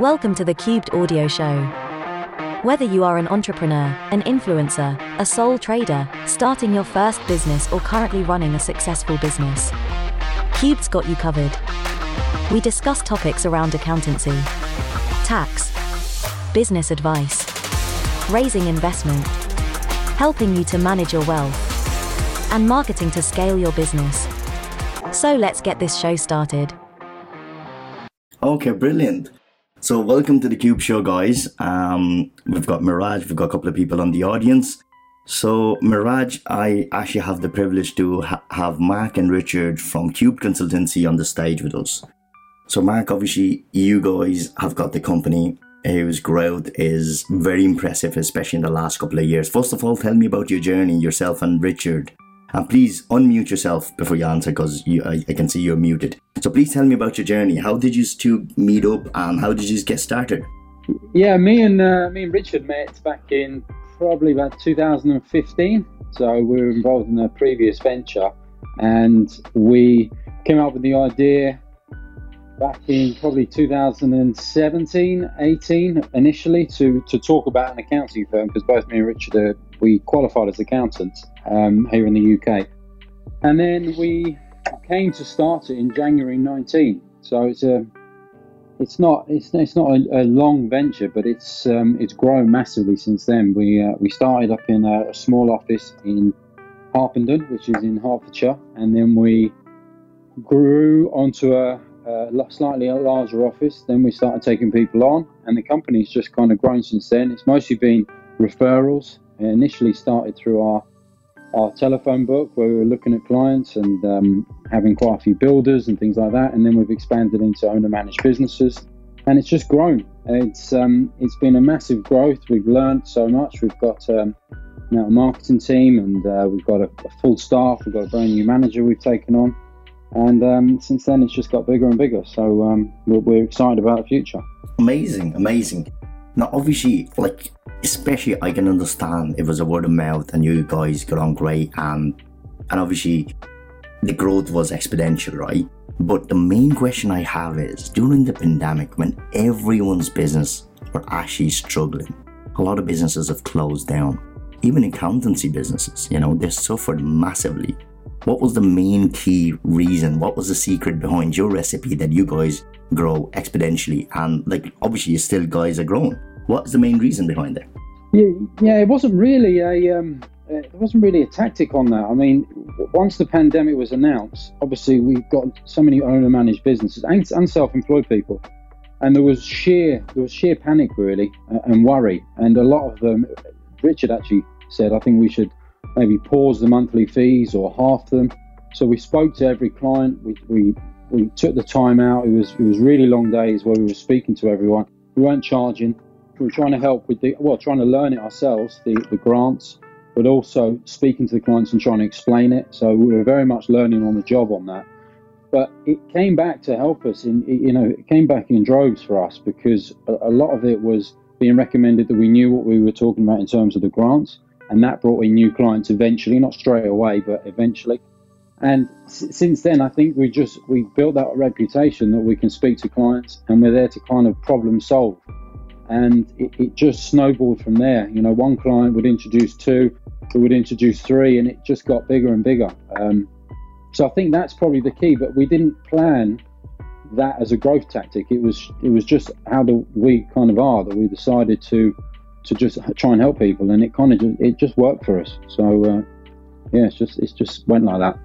Welcome to the Cubed Audio Show. Whether you are an entrepreneur, an influencer, a sole trader, starting your first business or currently running a successful business, Cubed's got you covered. We discuss topics around accountancy, tax, business advice, raising investment, helping you to manage your wealth, and marketing to scale your business. So let's get this show started. Okay, brilliant. So welcome to the Cubed Show, guys. We've got Miraj, we've got a couple of people on the audience. So Miraj, I actually have the privilege to have Mark and Richard from Cubed Consultancy on the stage with us. So Mark, obviously you guys have got the company whose growth is very impressive, especially in the last couple of years. First of all, tell me about your journey, yourself and Richard. And please unmute yourself before you answer, because I can see you're muted. So please tell me about your journey. How did you two meet up and how did you get started? Yeah, me and Richard met back in probably about 2015. So we were involved in a previous venture and we came up with the idea back in probably 2017, 18 initially to talk about an accounting firm, because both me and Richard, we qualified as accountants here in the UK. And then we came to start it in January 19. So it's not a long venture, but it's grown massively since then. We started up in a small office in Harpenden, which is in Hertfordshire, and then we grew onto a slightly larger office. Then we started taking people on, and the company's just kind of grown since then. It's mostly been referrals. It initially started through our telephone book, where we were looking at clients and having quite a few builders and things like that, and then we've expanded into owner managed businesses, and it's just grown. It's been a massive growth. We've learned so much. We've got now a marketing team, and we've got a full staff. We've got a brand new manager we've taken on. And since then, it's just got bigger and bigger. So we're excited about the future. Amazing. Now, obviously, like, especially I can understand it was a word of mouth and you guys got on great. And obviously, the growth was exponential, right? But the main question I have is, during the pandemic, when everyone's business were actually struggling, a lot of businesses have closed down. Even accountancy businesses, they suffered massively. What was the main key reason? What was the secret behind your recipe that you guys grow exponentially? And like, obviously you still guys are growing. What's the main reason behind that? Yeah, it wasn't really a tactic on that. I mean, once the pandemic was announced, obviously we've got so many owner managed businesses and self-employed people. And there was sheer panic really, and worry. And a lot of them, Richard actually said, I think we should maybe pause the monthly fees or half them. So we spoke to every client. We took the time out. It was really long days where we were speaking to everyone. We weren't charging. We were trying to help with trying to learn it ourselves, the grants, but also speaking to the clients and trying to explain it. So we were very much learning on the job on that. But it came back to help us it came back in droves for us, because a lot of it was being recommended that we knew what we were talking about in terms of the grants. And that brought in new clients eventually, not straight away, but eventually. And since then, I think we built that reputation that we can speak to clients and we're there to kind of problem solve. And it just snowballed from there. One client would introduce two, we would introduce three, and it just got bigger and bigger. So I think that's probably the key, but we didn't plan that as a growth tactic. It was just how we kind of are, that we decided to just try and help people, and it just worked for us. So it just went like that.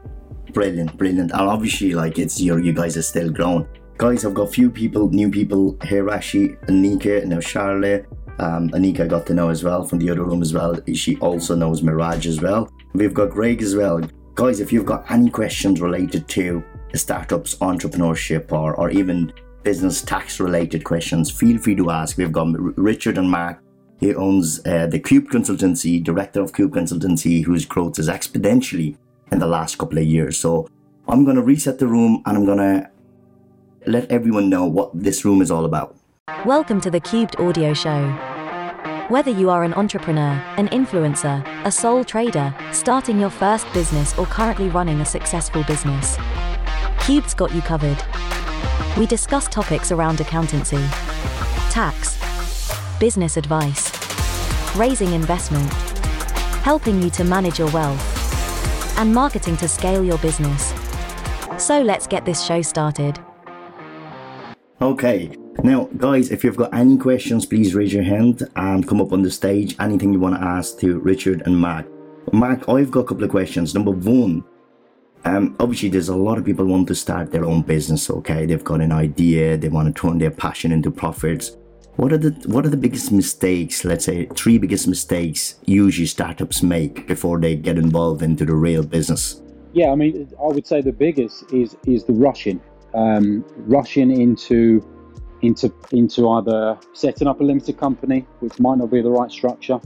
Brilliant. And obviously, like, it's you guys are still growing. Guys, I've got a few new people here actually. Anika, Charlotte. Anika I got to know as well from the other room as well. She also knows Miraj as well. We've got Greg as well. Guys, if you've got any questions related to startups, entrepreneurship, or even business tax related questions, feel free to ask. We've got Richard and Mark. He owns the Cubed Consultancy, director of Cubed Consultancy, whose growth is exponentially in the last couple of years. So I'm going to reset the room and I'm going to let everyone know what this room is all about. Welcome to the Cubed Audio Show. Whether you are an entrepreneur, an influencer, a sole trader, starting your first business or currently running a successful business, Cubed's got you covered. We discuss topics around accountancy, tax, business advice, raising investment, helping you to manage your wealth, and marketing to scale your business. So let's get this show started. Okay. Now, guys, if you've got any questions, please raise your hand and come up on the stage. Anything you want to ask to Richard and Mark. Mark, I've got a couple of questions. Number one, obviously, there's a lot of people want to start their own business, okay? They've got an idea. They want to turn their passion into profits. What are the biggest mistakes, let's say, three biggest mistakes usually startups make before they get involved into the real business? Yeah, I mean, I would say the biggest is the rushing into either setting up a limited company, which might not be the right structure.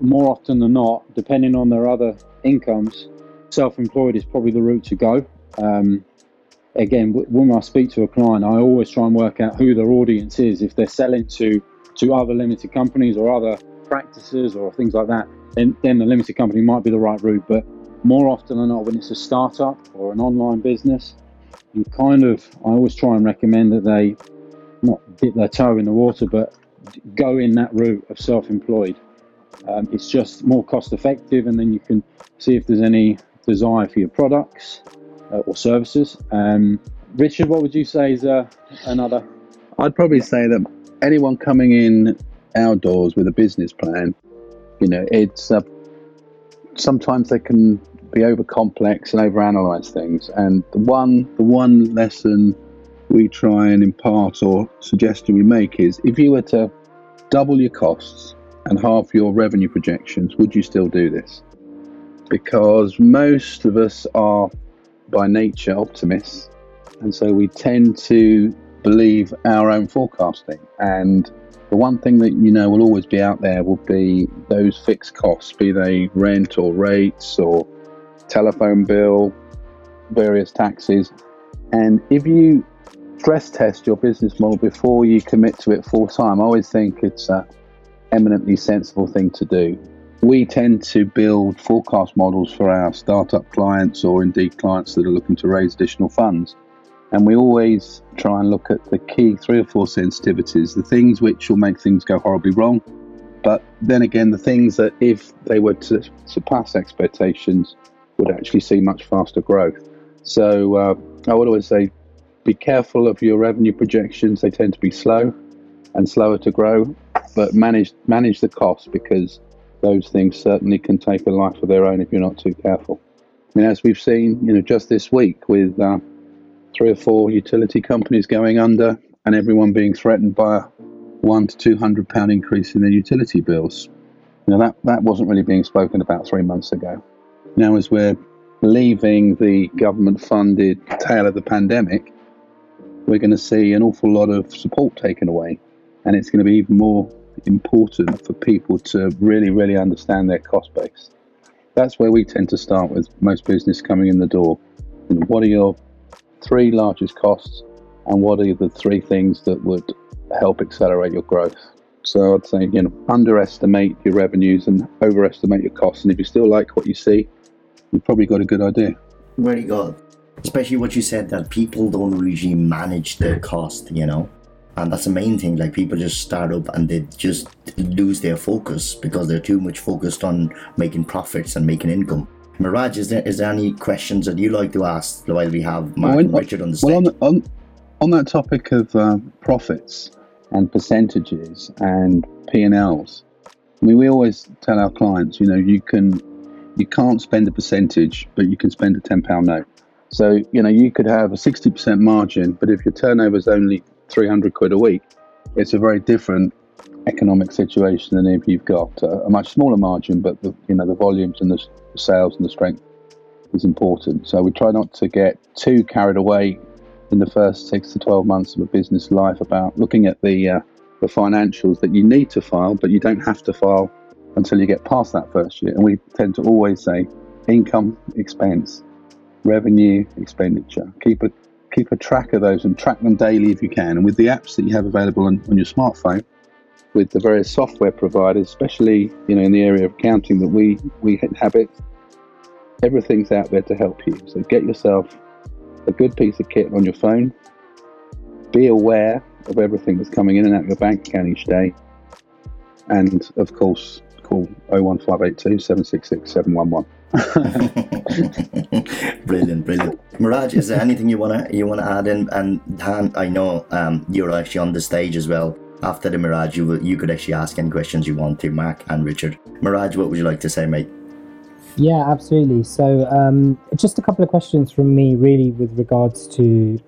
More often than not, depending on their other incomes, self-employed is probably the route to go. Again, when I speak to a client, I always try and work out who their audience is. If they're selling to other limited companies or other practices or things like that, then the limited company might be the right route. But more often than not, when it's a startup or an online business, I always try and recommend that they not dip their toe in the water, but go in that route of self-employed. It's just more cost effective, and then you can see if there's any desire for your products or services. Richard, what would you say is another? I'd probably say that anyone coming in outdoors with a business plan, you know, it's sometimes they can be over complex and overanalyze things. And the one lesson we try and impart or suggestion we make is, if you were to double your costs and half your revenue projections, would you still do this? Because most of us are by nature optimists, and so we tend to believe our own forecasting. And the one thing that you know will always be out there will be those fixed costs, be they rent or rates or telephone bill, various taxes. And if you stress test your business model before you commit to it full time, I always think it's an eminently sensible thing to do. We tend to build forecast models for our startup clients, or indeed clients that are looking to raise additional funds. And we always try and look at the key 3 or 4 sensitivities, the things which will make things go horribly wrong. But then again, the things that if they were to surpass expectations would actually see much faster growth. So I would always say, be careful of your revenue projections. They tend to be slow and slower to grow, but manage the cost, because those things certainly can take a life of their own if you're not too careful. I mean, as we've seen, just this week with 3 or 4 utility companies going under, and everyone being threatened by a £100 to £200 increase in their utility bills. Now that wasn't really being spoken about 3 months ago. Now, as we're leaving the government-funded tail of the pandemic, we're going to see an awful lot of support taken away, and it's going to be even more important for people to really, really understand their cost base. That's where we tend to start with most business coming in the door. What are your 3 largest costs, and what are the 3 things that would help accelerate your growth? So I'd say, underestimate your revenues and overestimate your costs. And if you still like what you see, you've probably got a good idea. Very good. Especially what you said, that people don't usually manage their cost, And that's the main thing. Like, people just start up and they just lose their focus because they're too much focused on making profits and making income. Miraj, is there any questions that you like to ask while we have Mark and Richard on the stage? Well, on that topic of profits and percentages and P&Ls. I mean, we always tell our clients, you can't spend a percentage, but you can spend a £10 note. So, you could have a 60% margin, but if your turnover is only £300 a week, it's a very different economic situation than if you've got a much smaller margin, but the volumes and the sales and the strength is important. So we try not to get too carried away in the first 6 to 12 months of a business life about looking at the financials that you need to file, but you don't have to file until you get past that first year. And we tend to always say income, expense, revenue, expenditure. Keep a track of those and track them daily if you can. And with the apps that you have available on your smartphone, with the various software providers, especially in the area of accounting that we inhabit, everything's out there to help you. So get yourself a good piece of kit on your phone. Be aware of everything that's coming in and out of your bank account each day. And of course, call 01582 766 711. Brilliant. Miraj, is there anything you want to add in? And Dan, I know you're actually on the stage as well. After the Miraj, you could actually ask any questions you want to Mark and Richard. Miraj, what would you like to say, mate? Yeah, absolutely. So just a couple of questions from me, really, with regards to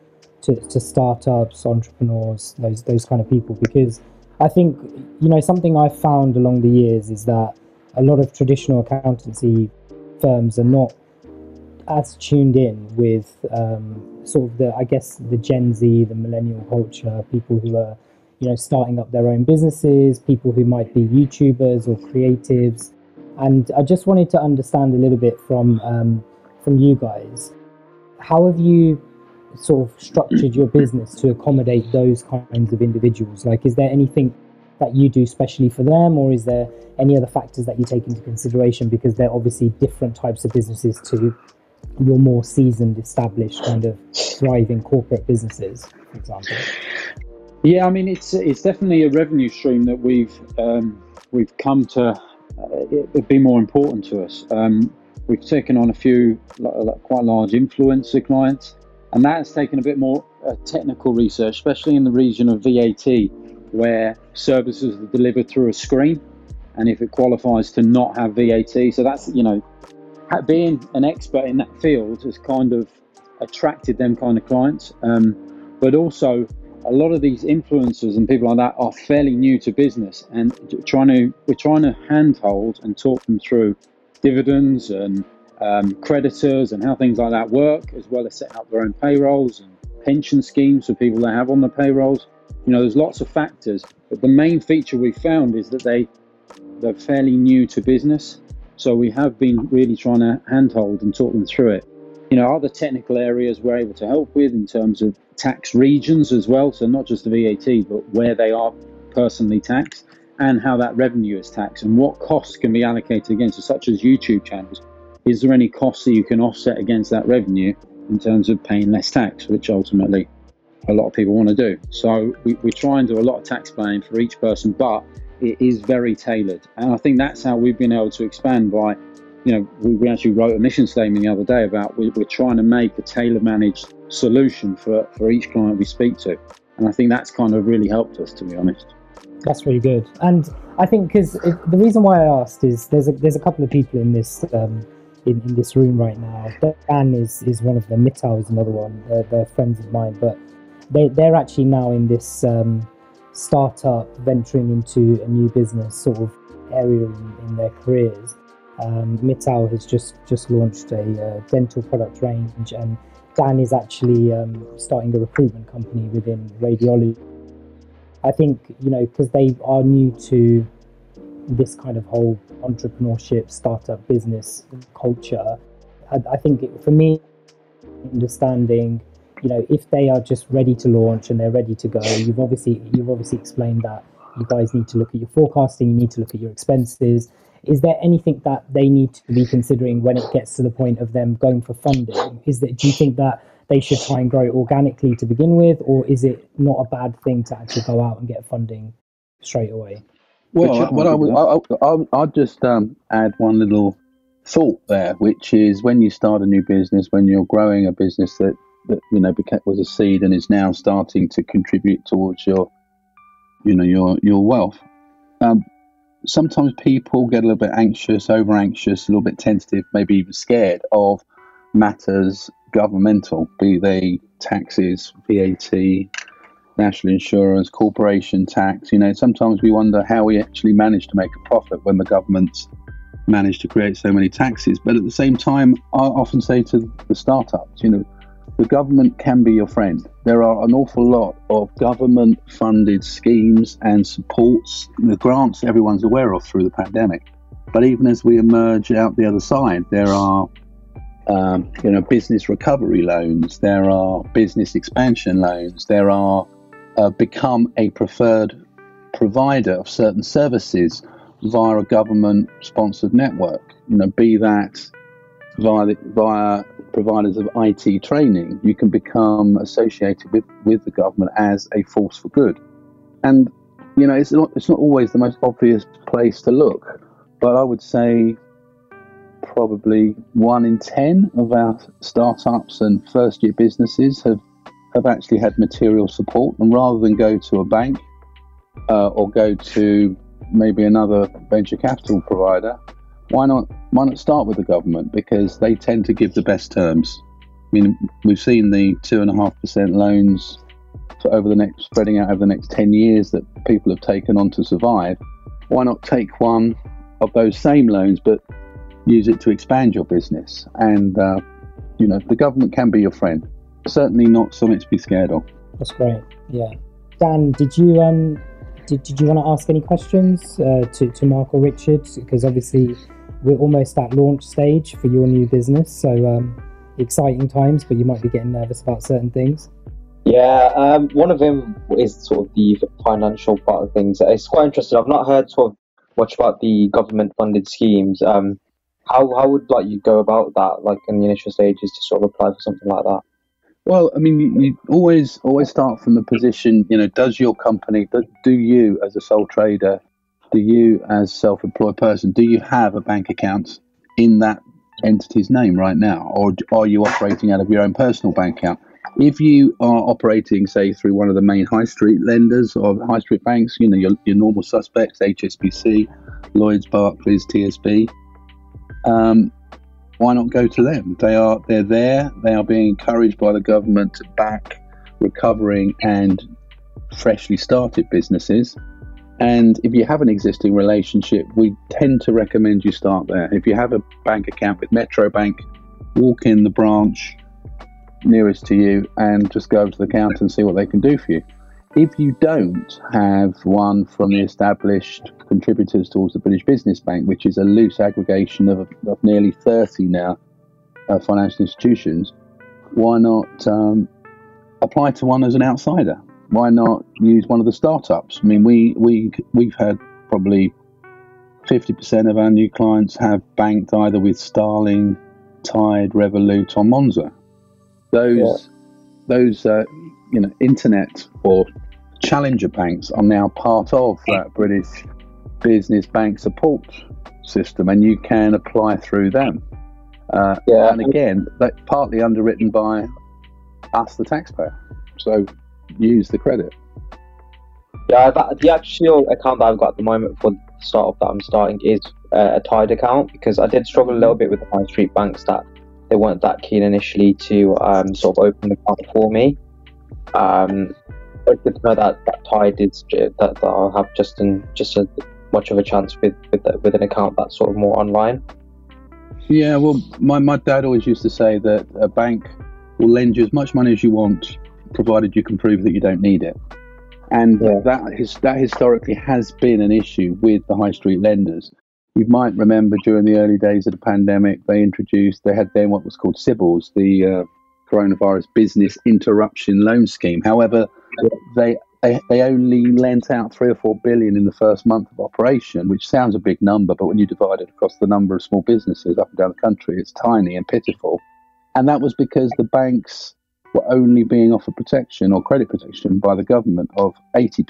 startups, entrepreneurs, those kind of people, because I think, you know, something I've found along the years is that a lot of traditional accountancy firms are not as tuned in with sort of the Gen Z, the millennial culture, people who are, you know, starting up their own businesses, people who might be YouTubers or creatives. And I just wanted to understand a little bit from you guys, how have you sort of structured your business to accommodate those kinds of individuals? Like, is there anything that you do specially for them, or is there any other factors that you take into consideration, because they're obviously different types of businesses to your more seasoned, established, kind of thriving corporate businesses, for example? Yeah, I mean, it's definitely a revenue stream that we've come to it'd be more important to us. We've taken on a few quite large influencer clients, and that has taken a bit more technical research, especially in the region of VAT, where services are delivered through a screen, and if it qualifies to not have VAT. So that's, you know, being an expert in that field has kind of attracted them kind of clients. But also, a lot of these influencers and people like that are fairly new to business, and we're trying to handhold and talk them through dividends and creditors and how things like that work, as well as setting up their own payrolls and pension schemes for people they have on the payrolls. You know, there's lots of factors, but the main feature we found is that they're fairly new to business. So we have been really trying to handhold and talk them through it. You know, other technical areas we're able to help with in terms of tax regions as well. So not just the VAT, but where they are personally taxed and how that revenue is taxed and what costs can be allocated against, such as YouTube channels. Is there any costs that you can offset against that revenue in terms of paying less tax, which ultimately a lot of people want to do? So we try and do a lot of tax planning for each person, but it is very tailored. And I think that's how we've been able to expand by, you know, we actually wrote a mission statement the other day about we're trying to make a tailor-managed solution for each client we speak to. And I think that's kind of really helped us, to be honest. That's really good. And I think because the reason why I asked is there's a couple of people in this in this room right now. Dan is one of them, Mittal is another one, they're friends of mine, but they're actually now in this startup, venturing into a new business sort of area in their careers. Mittal has just launched a dental product range, and Dan is actually starting a recruitment company within radiology. I think, you know, because they are new to this kind of whole entrepreneurship, startup business culture, I think for me, understanding, you know, if they are just ready to launch and they're ready to go, you've obviously explained that you guys need to look at your forecasting, you need to look at your expenses. Is there anything that they need to be considering when it gets to the point of them going for funding? Do you think that they should try and grow organically to begin with, or is it not a bad thing to actually go out and get funding straight away? Well, I'll just add one little thought there, which is when you start a new business, when you're growing a business that you know was a seed and is now starting to contribute towards your, you know, your wealth. Sometimes people get a little bit anxious, over-anxious, a little bit tentative, maybe even scared of matters governmental, be they taxes, VAT, national insurance, corporation tax. You know, sometimes we wonder how we actually manage to make a profit when the government's managed to create so many taxes. But at the same time, I often say to the startups, you know, the government can be your friend. There are an awful lot of government-funded schemes and supports, the grants everyone's aware of through the pandemic. But even as we emerge out the other side, there are you know, business recovery loans, there are business expansion loans, there are become a preferred provider of certain services via a government-sponsored network, you know, be that via providers of IT training, you can become associated with the government as a force for good. And, you know, it's not always the most obvious place to look, but I would say probably 1 in 10 of our startups and first-year businesses have actually had material support. And rather than go to a bank or go to maybe another venture capital provider, why not start with the government? Because they tend to give the best terms. I mean, we've seen the 2.5% loans spreading out over the next 10 years that people have taken on to survive. Why not take one of those same loans but use it to expand your business? And you know, the government can be your friend, certainly not something to be scared of. That's great. Yeah, Dan, did you want to ask any questions to Mark or Richard, because obviously we're almost at launch stage for your new business, so exciting times, but you might be getting nervous about certain things. Yeah, one of them is sort of the financial part of things. It's quite interesting. I've not heard sort of much about the government-funded schemes. How would you go about that, like in the initial stages, to sort of apply for something like that? Well, I mean, you always start from the position, you know, does your company, do you as a sole trader, do you as self-employed person, do you have a bank account in that entity's name right now, or are you operating out of your own personal bank account? If you are operating, say, through one of the main high street lenders or high street banks, you know, your normal suspects, HSBC, Lloyds, Barclays, TSB, why not go to them? They are being encouraged by the government to back recovering and freshly started businesses. And if you have an existing relationship, we tend to recommend you start there. If you have a bank account with Metro Bank, walk in the branch nearest to you and just go over to the counter and see what they can do for you. If you don't have one from the established contributors towards the British Business Bank, which is a loose aggregation of nearly 30 now financial institutions, why not apply to one as an outsider? Why not use one of the startups? I mean, we've had probably 50% of our new clients have banked either with Starling, Tide, Revolut, or Monzo. Those you know, internet or challenger banks are now part of that British Business Bank support system, and you can apply through them. And again, that's partly underwritten by us, the taxpayer. So use the credit. Yeah, the actual account that I've got at the moment for the startup that I'm starting is a Tide account, because I did struggle a little bit with the high street banks that they weren't that keen initially to sort of open the account for me. But good to know that Tide is that I'll have just as much of a chance with an account that's sort of more online. Yeah, well, my dad always used to say that a bank will lend you as much money as you want, provided you can prove that you don't need it. And that historically has been an issue with the high street lenders. You might remember during the early days of the pandemic, they had what was called CBILS, the Coronavirus Business Interruption Loan Scheme. However, they only lent out 3 or 4 billion in the first month of operation, which sounds a big number, but when you divide it across the number of small businesses up and down the country, it's tiny and pitiful. And that was because the banks were only being offered protection or credit protection by the government of 80%.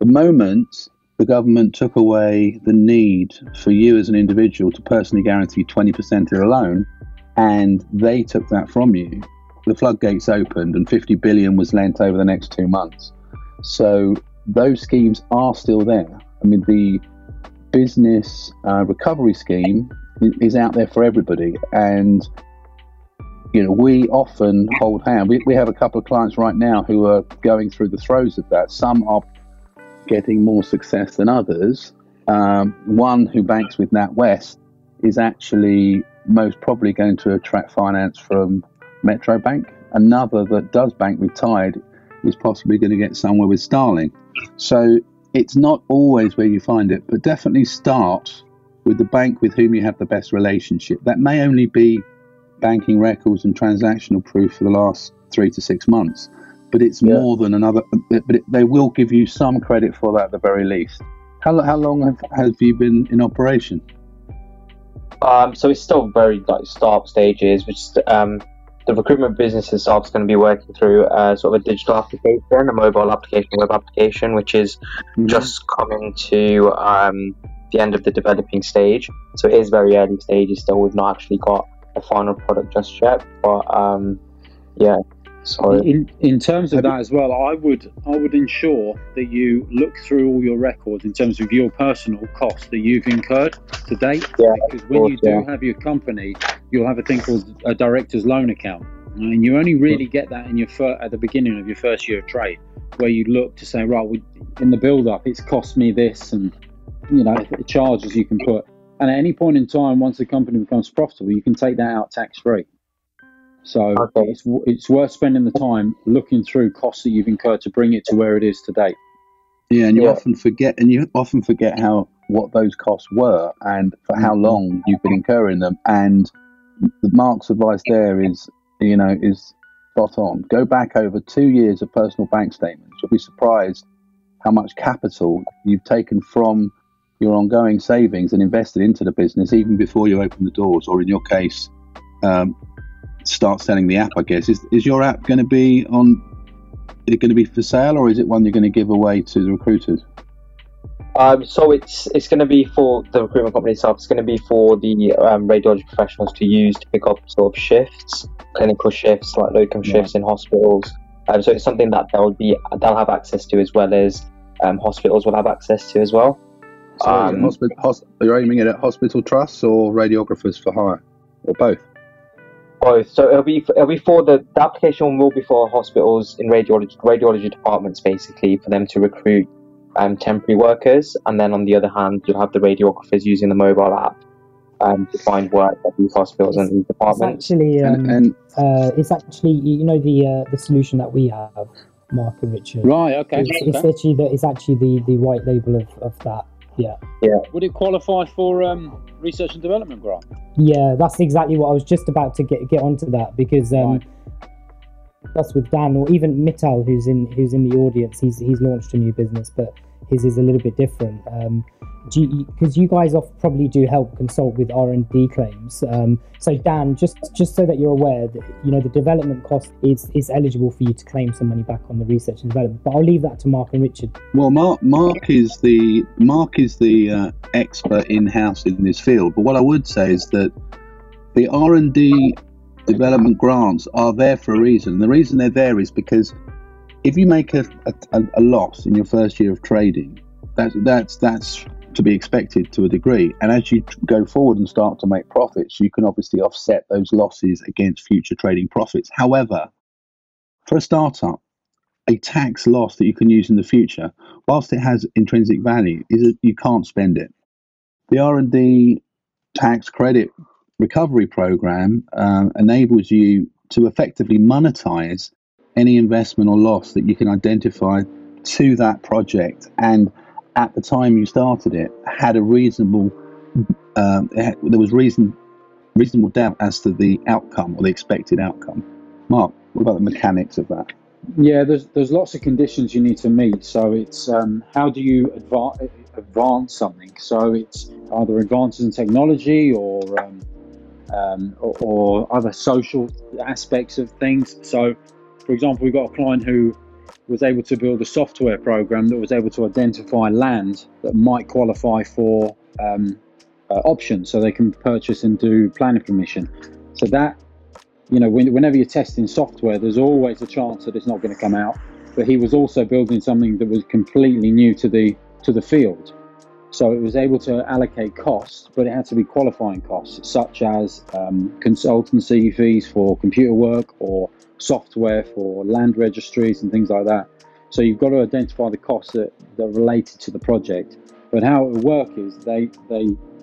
The moment the government took away the need for you as an individual to personally guarantee 20% of a loan, and they took that from you, the floodgates opened and 50 billion was lent over the next 2 months. So those schemes are still there. I mean, the business recovery scheme is out there for everybody. And, you know, we often hold hand. We have a couple of clients right now who are going through the throes of that. Some are getting more success than others. One who banks with NatWest is actually most probably going to attract finance from Metro Bank. Another that does bank with Tide is possibly going to get somewhere with Starling. So it's not always where you find it, but definitely start with the bank with whom you have the best relationship. That may only be banking records and transactional proof for the last 3 to 6 months. But it's more than another. But they will give you some credit for that at the very least. How long have you been in operation? So it's still very like startup stages, which the recruitment business itself is going to be working through sort of a digital application, a mobile application, a web application, which is just coming to the end of the developing stage. So it is very early stages still. We've not actually got a final product just yet, but yeah. So in terms of that as well, I would ensure that you look through all your records in terms of your personal costs that you've incurred to date. Yeah, because when you do have your company, you'll have a thing called a director's loan account, and you only really get that in your at the beginning of your first year of trade, where you look to say, right, in the build-up, it's cost me this, and you know the charges you can put. And at any point in time, once the company becomes profitable, you can take that out tax-free. So it's worth spending the time looking through costs that you've incurred to bring it to where it is today. Yeah, and you often forget how what those costs were and for how long you've been incurring them. And Mark's advice there is, you know, is spot on. Go back over 2 years of personal bank statements. You'll be surprised how much capital you've taken from your ongoing savings and invested into the business even before you open the doors, or in your case, start selling the app, I guess. Is your app going to be for sale, or is it one you're going to give away to the recruiters? So it's going to be for the recruitment company itself. It's going to be for the radiology professionals to use to pick up sort of shifts, clinical shifts, like locum shifts in hospitals. So it's something that they'll have access to, as well as hospitals will have access to as well. So you're aiming it at hospital trusts or radiographers for hire, or both? Both. So it'll be for the application will be for hospitals in radiology departments, basically, for them to recruit temporary workers, and then on the other hand, you'll have the radiographers using the mobile app to find work at these hospitals and these departments. It's actually, you know, the solution that we have, Mark and Richard. Right. Okay. It's actually the white label of that. Yeah. Yeah. Would it qualify for research and development grant? Yeah, that's exactly what I was just about to get onto that, because that's with Dan, or even Mittal, who's in the audience. He's launched a new business, but his is a little bit different. Because you guys probably do help consult with R&D claims. So Dan, just so that you're aware that, you know, the development cost is eligible for you to claim some money back on the research and development. But I'll leave that to Mark and Richard. Well, Mark is the expert in-house in this field. But what I would say is that the R&D development grants are there for a reason. The reason they're there is because if you make a loss in your first year of trading, that's to be expected to a degree, and as you go forward and start to make profits, you can obviously offset those losses against future trading profits. However, for a startup, a tax loss that you can use in the future, whilst it has intrinsic value, is that you can't spend it. The R&D tax credit recovery program enables you to effectively monetize any investment or loss that you can identify to that project, and at the time you started it, there was reasonable doubt as to the outcome, or the expected outcome. Mark, what about the mechanics of that? Yeah, there's lots of conditions you need to meet. So it's how do you advance something? So it's either advances in technology or other social aspects of things. So, for example, we've got a client who was able to build a software program that was able to identify land that might qualify for options, so they can purchase and do planning permission. So that, you know, whenever you're testing software, there's always a chance that it's not going to come out. But he was also building something that was completely new to the field, so it was able to allocate costs, but it had to be qualifying costs, such as consultancy fees for computer work, or software for land registries and things like that. So you've got to identify the costs that are related to the project. But how it will work is they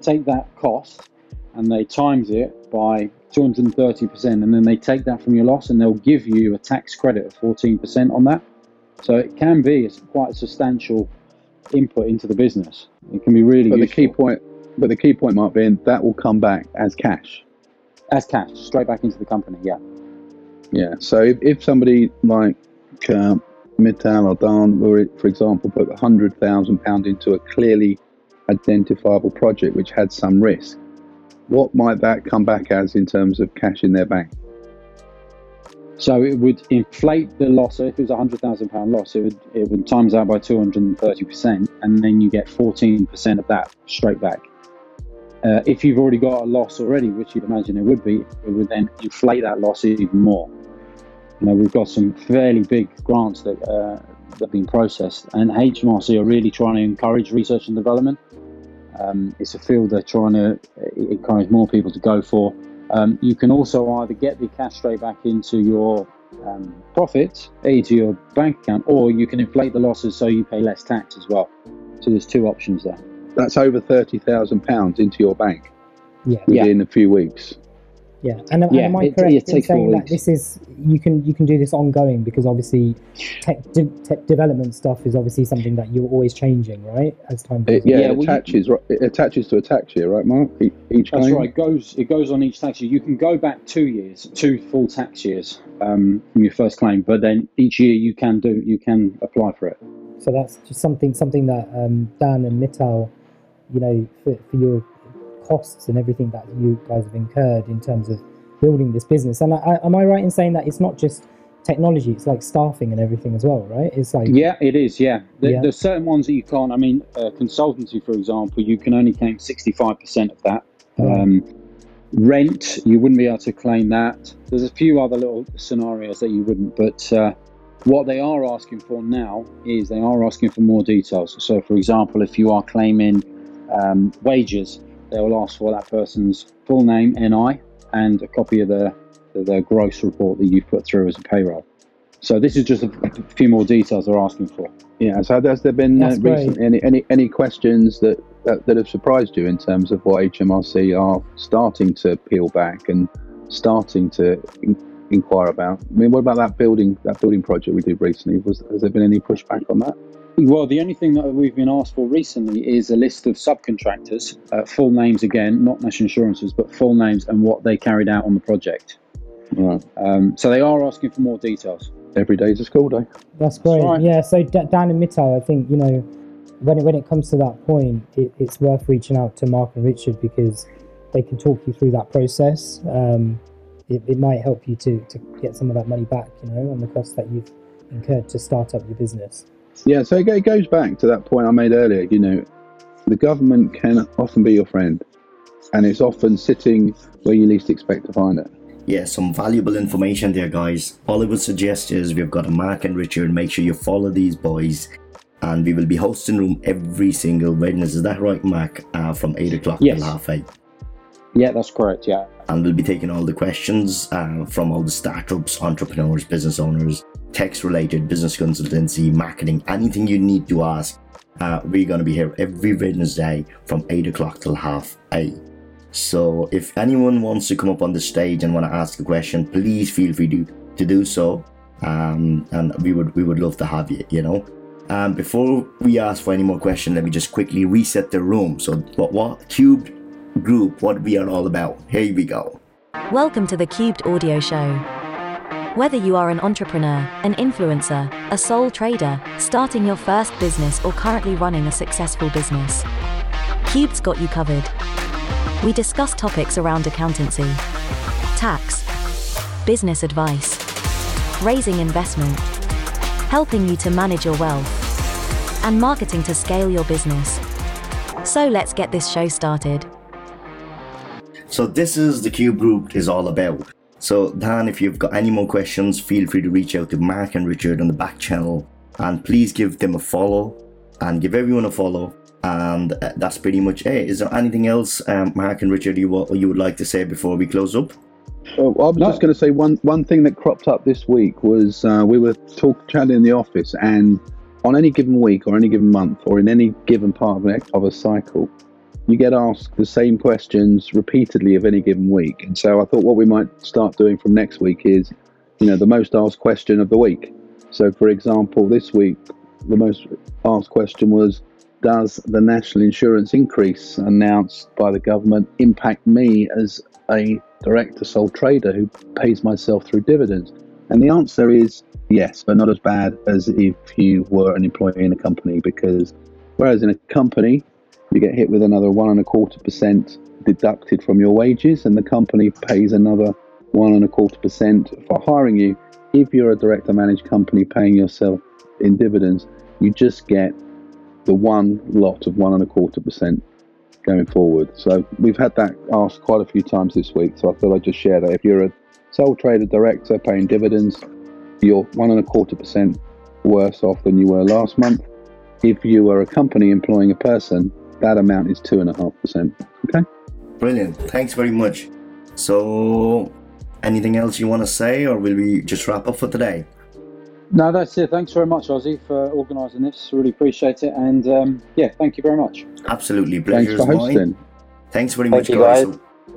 take that cost and they times it by 230%, and then they take that from your loss and they'll give you a tax credit of 14% on that. So it can be quite a substantial input into the business. It can be really useful. The key point, Mark, being that will come back as cash. As cash, straight back into the company, yeah. Yeah, so if somebody like Mittal or Dan, for example, put £100,000 into a clearly identifiable project which had some risk, what might that come back as in terms of cash in their bank? So it would inflate the loss. If it was a £100,000 loss, it would times that by 230%, and then you get 14% of that straight back. If you've already got a loss already, which you'd imagine it would be, it would then inflate that loss even more. You know, we've got some fairly big grants that that have been processed, and HMRC are really trying to encourage research and development. It's a field they're trying to encourage more people to go for. You can also either get the cash straight back into your profits, into your bank account, or you can inflate the losses so you pay less tax as well. So there's two options there. That's over £30,000 into your bank within a few weeks. Yeah, and am I correct in saying that this is you can do this ongoing, because obviously tech development stuff is obviously something that you're always changing, right? As time goes on. It attaches to a tax year, right, Mark? Each claim? That's right. It goes on each tax year. You can go back 2 years, 2 full tax years from your first claim, but then each year you can apply for it. So that's just something that Dan and Mittal, you know, for your costs and everything that you guys have incurred in terms of building this business. And am I right in saying that it's not just technology, it's like staffing and everything as well, right? It's like there's certain ones that you can't. I mean, consultancy, for example, you can only claim 65% of that. Rent, you wouldn't be able to claim that. There's a few other little scenarios that you wouldn't, but what they are asking for now is they are asking for more details. So for example, if you are claiming wages, they will ask for that person's full name, NI, and a copy of the gross report that you've put through as a payroll. So this is just a few more details they're asking for. Yeah. So has there been recently any questions that have surprised you in terms of what HMRC are starting to peel back and starting to inquire about? I mean, what about that building project we did recently? Has there been any pushback on that? Well, the only thing that we've been asked for recently is a list of subcontractors, full names again, not national insurances, but full names and what they carried out on the project. Right. So they are asking for more details. Every day is a school day. That's great. Right. Yeah. So Dan and Mittal, I think, you know, when it comes to that point, it's worth reaching out to Mark and Richard, because they can talk you through that process. It might help you to get some of that money back, you know, on the cost that you've incurred to start up your business. Yeah, so it goes back to that point I made earlier. You know, the government can often be your friend, and it's often sitting where you least expect to find it. Yeah, some valuable information there, guys. All I would suggest is we've got Mark and Richard. Make sure you follow these boys, and we will be hosting room every single Wednesday. Is that right, Mark? From 8 o'clock till 8:30. Yeah, that's correct. Yeah, and we'll be taking all the questions from all the startups, entrepreneurs, business owners, text related, business consultancy, marketing, anything you need to ask. We're going to be here every Wednesday from 8 o'clock till 8:30. So if anyone wants to come up on the stage and want to ask a question, please feel free to do so. And we would love to have you, you know. Before we ask for any more questions, let me just quickly reset the room. So what Cubed Group, what we are all about. Here we go. Welcome to the Cubed Audio Show. Whether you are an entrepreneur, an influencer, a sole trader, starting your first business, or currently running a successful business, Cubed's got you covered. We discuss topics around accountancy, tax, business advice, raising investment, helping you to manage your wealth, and marketing to scale your business. So let's get this show started. So this is the Cubed Group is all about. So Dan, if you've got any more questions, feel free to reach out to Mark and Richard on the back channel, and please give them a follow and give everyone a follow. And that's pretty much it. Is there anything else, Mark and Richard, you would like to say before we close up? Well, I was just going to say one thing that cropped up this week was we were chatting in the office, and on any given week or any given month or in any given part of a cycle, you get asked the same questions repeatedly of any given week. And so I thought what we might start doing from next week is, you know, the most asked question of the week. So for example, this week, the most asked question was, does the national insurance increase announced by the government impact me as a director sole trader who pays myself through dividends? And the answer is yes, but not as bad as if you were an employee in a company, because whereas in a company, you get hit with another 1.25% deducted from your wages, and the company pays another 1.25% for hiring you. If you're a director managed company paying yourself in dividends, you just get the one lot of 1.25% going forward. So we've had that asked quite a few times this week, so I thought I'd just share that. If you're a sole trader director paying dividends, you're 1.25% worse off than you were last month. If you are a company employing a person, that amount is 2.5%. Okay? Brilliant. Thanks very much. So anything else you want to say, or will we just wrap up for today? No, that's it. Thanks very much, Ozzy, for organising this. Really appreciate it. And yeah, thank you very much. Absolutely. Pleasure. Thanks for hosting. Thanks very much, guys.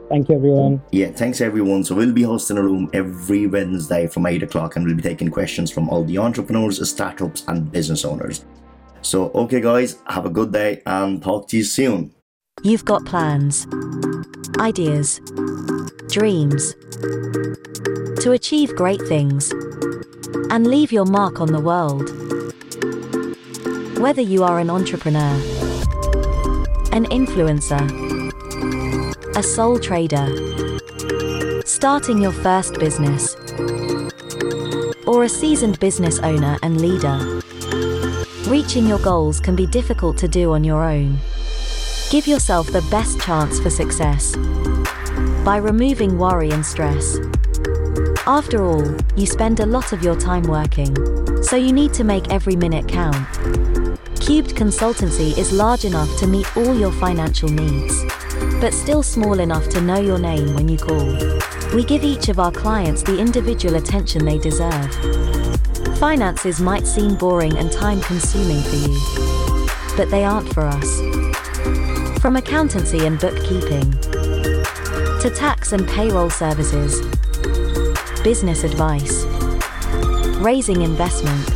Thank you, everyone. Yeah, thanks, everyone. So we'll be hosting a room every Wednesday from 8 o'clock, and we'll be taking questions from all the entrepreneurs, startups and business owners. So, okay, guys, have a good day and talk to you soon. You've got plans, ideas, dreams to achieve great things and leave your mark on the world. Whether you are an entrepreneur, an influencer, a sole trader, starting your first business, or a seasoned business owner and leader, reaching your goals can be difficult to do on your own. Give yourself the best chance for success by removing worry and stress. After all, you spend a lot of your time working, so you need to make every minute count. Cubed Consultancy is large enough to meet all your financial needs, but still small enough to know your name when you call. We give each of our clients the individual attention they deserve. Finances might seem boring and time-consuming for you, but they aren't for us. From accountancy and bookkeeping, to tax and payroll services, business advice, raising investment,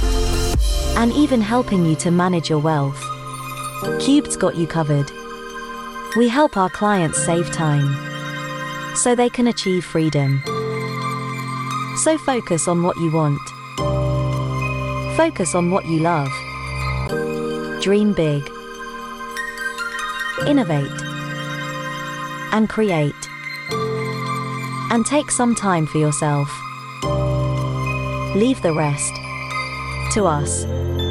and even helping you to manage your wealth, Cubed's got you covered. We help our clients save time, so they can achieve freedom. So focus on what you want. Focus on what you love. Dream big. Innovate and create, and take some time for yourself. Leave the rest to us.